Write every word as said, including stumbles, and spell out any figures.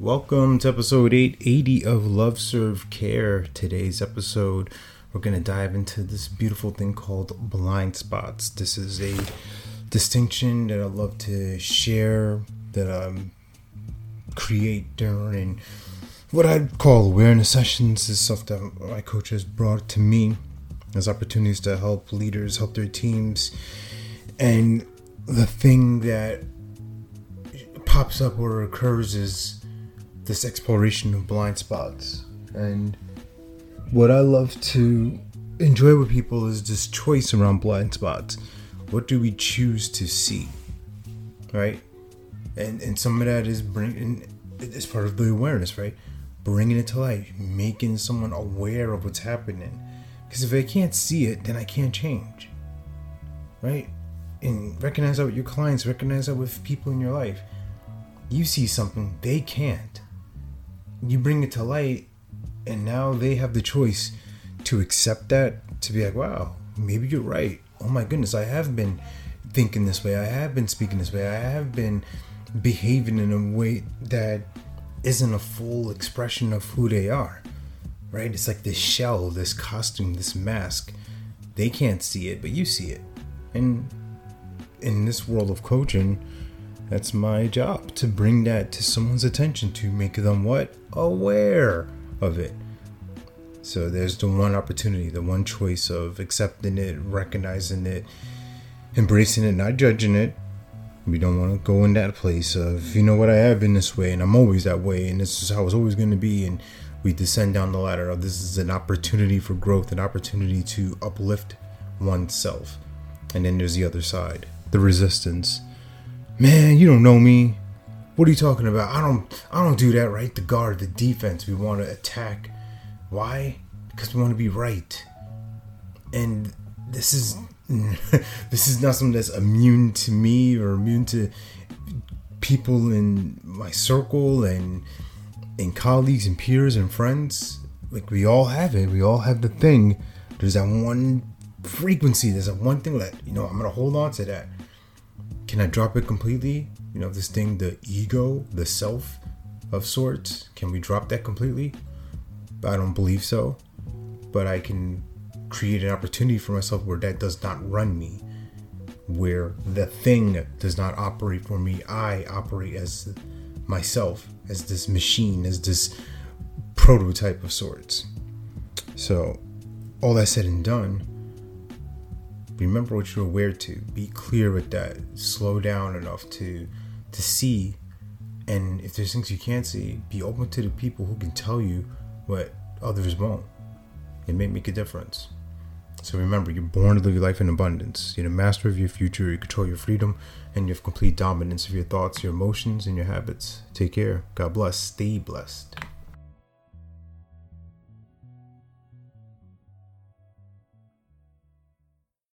Welcome to episode eight eighty of Love Serve Care. Today's episode, we're going to dive into this beautiful thing called blind spots. This is a distinction that I love to share, that I create during what I call awareness sessions. This is stuff that my coach has brought to me as opportunities to help leaders, help their teams. And the thing that pops up or occurs is this exploration of blind spots. And what I love to enjoy with people is this choice around blind spots. What do we choose to see, right? And and some of that is bringing, it's part of the awareness, right? Bringing it to life, making someone aware of what's happening. Because if they can't see it, then I can't change, right? And recognize that with your clients, recognize that with people in your life. You see something they can't. You bring it to light, and now they have the choice to accept that, to be like, wow, maybe you're right. Oh my goodness, I have been thinking this way. I have been speaking this way. I have been behaving in a way that isn't a full expression of who they are, right? It's like this shell, this costume, this mask. They can't see it, but you see it. And in this world of coaching, that's my job, to bring that to someone's attention, to make them what? Aware of it. So there's the one opportunity, the one choice of accepting it, recognizing it, embracing it, not judging it. We don't want to go in that place of, you know what, I have been this way and I'm always that way and this is how it's always going to be. And we descend down the ladder of this is an opportunity for growth, an opportunity to uplift oneself. And then there's the other side, the resistance. Man, you don't know me. What are you talking about? I don't I don't do that, right? The guard, the defense, we want to attack. Why? Because we want to be right. And this is this is not something that's immune to me or immune to people in my circle and and colleagues and peers and friends. Like, we all have it. We all have the thing. There's that one frequency. There's that one thing that, you know, I'm going to hold on to that. Can I drop it completely? You know, this thing, the ego, the self of sorts. Can we drop that completely? I don't believe so. But I can create an opportunity for myself where that does not run me. Where the thing does not operate for me. I operate as myself, as this machine, as this prototype of sorts. So, all that said and done, remember what you're aware to. Be clear with that. Slow down enough to to see. And if there's things you can't see, be open to the people who can tell you what others won't. It may make a difference. So remember, you're born to live your life in abundance. You're the master of your future. You control your freedom. And you have complete dominance of your thoughts, your emotions, and your habits. Take care. God bless. Stay blessed.